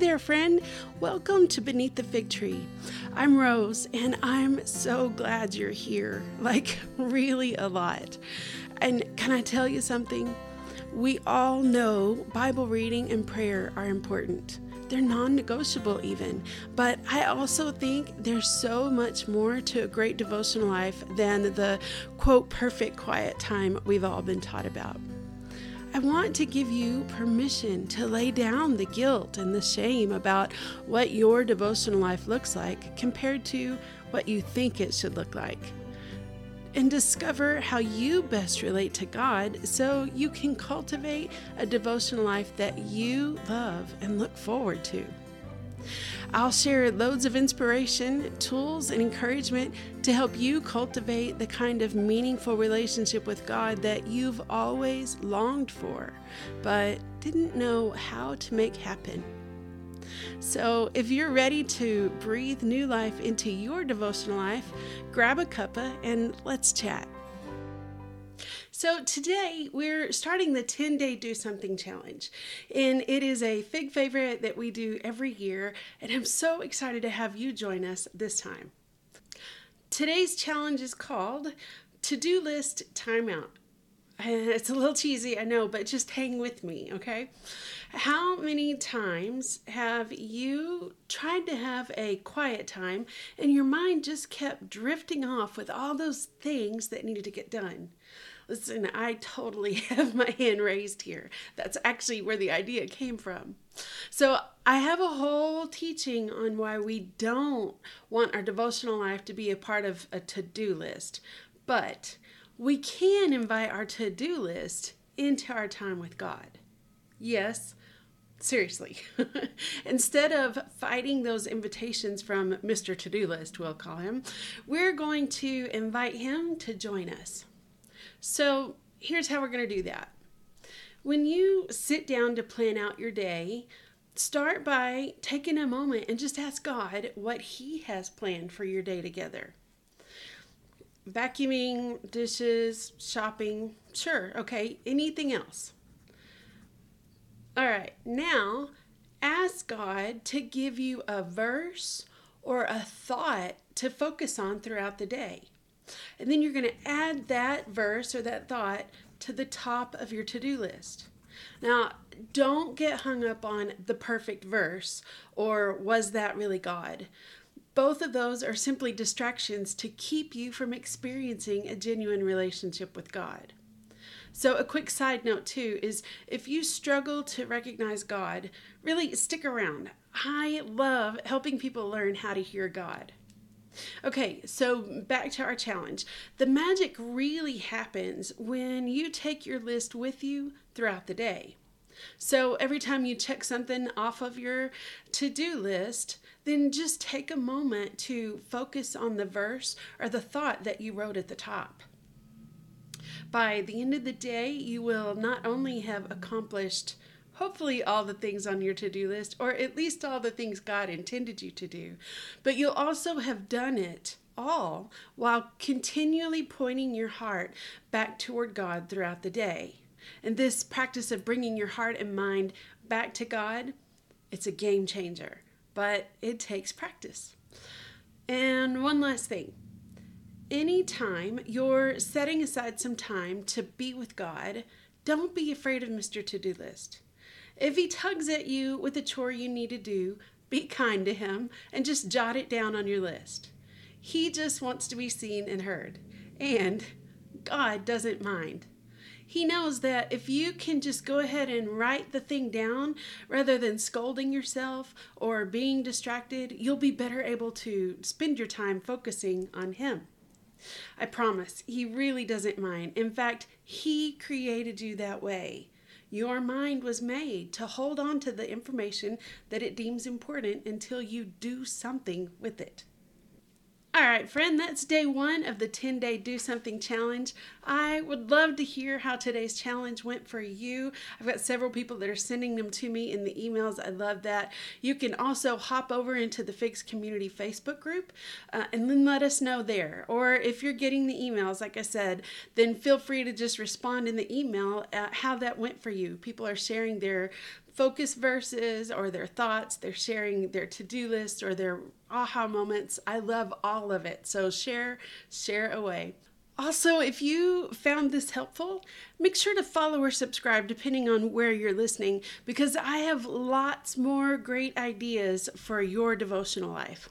Hey there, friend. Welcome to Beneath the Fig Tree. I'm Rose, and I'm so glad you're here, like really a lot. And can I tell you something? We all know Bible reading and prayer are important. They're non-negotiable even, but I also think there's so much more to a great devotional life than the, quote, perfect quiet time we've all been taught about. I want to give you permission to lay down the guilt and the shame about what your devotional life looks like compared to what you think it should look like, and discover how you best relate to God so you can cultivate a devotional life that you love and look forward to. I'll share loads of inspiration, tools, and encouragement to help you cultivate the kind of meaningful relationship with God that you've always longed for, but didn't know how to make happen. So if you're ready to breathe new life into your devotional life, grab a cuppa and let's chat. So today we're starting the 10-day Do Something Challenge, and it is a FIG favorite that we do every year, and I'm so excited to have you join us this time. Today's challenge is called To-Do List Timeout. It's a little cheesy, I know, but just hang with me, okay? How many times have you tried to have a quiet time and your mind just kept drifting off with all those things that needed to get done? Listen, I totally have my hand raised here. That's actually where the idea came from. So I have a whole teaching on why we don't want our devotional life to be a part of a to-do list, but we can invite our to-do list into our time with God. Yes, seriously. Instead of fighting those invitations from Mr. To-Do List, we'll call him, we're going to invite him to join us. So here's how we're going to do that. When you sit down to plan out your day, start by taking a moment and just ask God what he has planned for your day together. Vacuuming, dishes, shopping, sure, okay, anything else. All right, now ask God to give you a verse or a thought to focus on throughout the day. And then you're going to add that verse or that thought to the top of your to-do list. Now, don't get hung up on the perfect verse or was that really God? Both of those are simply distractions to keep you from experiencing a genuine relationship with God. So a quick side note too is if you struggle to recognize God, really stick around. I love helping people learn how to hear God. Okay, so back to our challenge. The magic really happens when you take your list with you throughout the day. So every time you check something off of your to-do list, then just take a moment to focus on the verse or the thought that you wrote at the top. By the end of the day, you will not only have accomplished hopefully all the things on your to-do list, or at least all the things God intended you to do. But you'll also have done it all while continually pointing your heart back toward God throughout the day. And this practice of bringing your heart and mind back to God, it's a game changer, but it takes practice. And one last thing. Anytime you're setting aside some time to be with God, don't be afraid of Mr. To-Do List. If he tugs at you with a chore you need to do, be kind to him and just jot it down on your list. He just wants to be seen and heard. And God doesn't mind. He knows that if you can just go ahead and write the thing down rather than scolding yourself or being distracted, you'll be better able to spend your time focusing on him. I promise, he really doesn't mind. In fact, he created you that way. Your mind was made to hold on to the information that it deems important until you do something with it. All right, friend, that's day one of the 10-day Do Something Challenge. I would love to hear how today's challenge went for you. I've got several people that are sending them to me in the emails. I love that. You can also hop over into the FIGS Community Facebook group and then let us know there. Or if you're getting the emails, like I said, then feel free to just respond in the email how that went for you. People are sharing their focus verses or their thoughts. They're sharing their to-do list or their aha moments. I love all of it. So share away. Also, if you found this helpful, make sure to follow or subscribe depending on where you're listening, because I have lots more great ideas for your devotional life.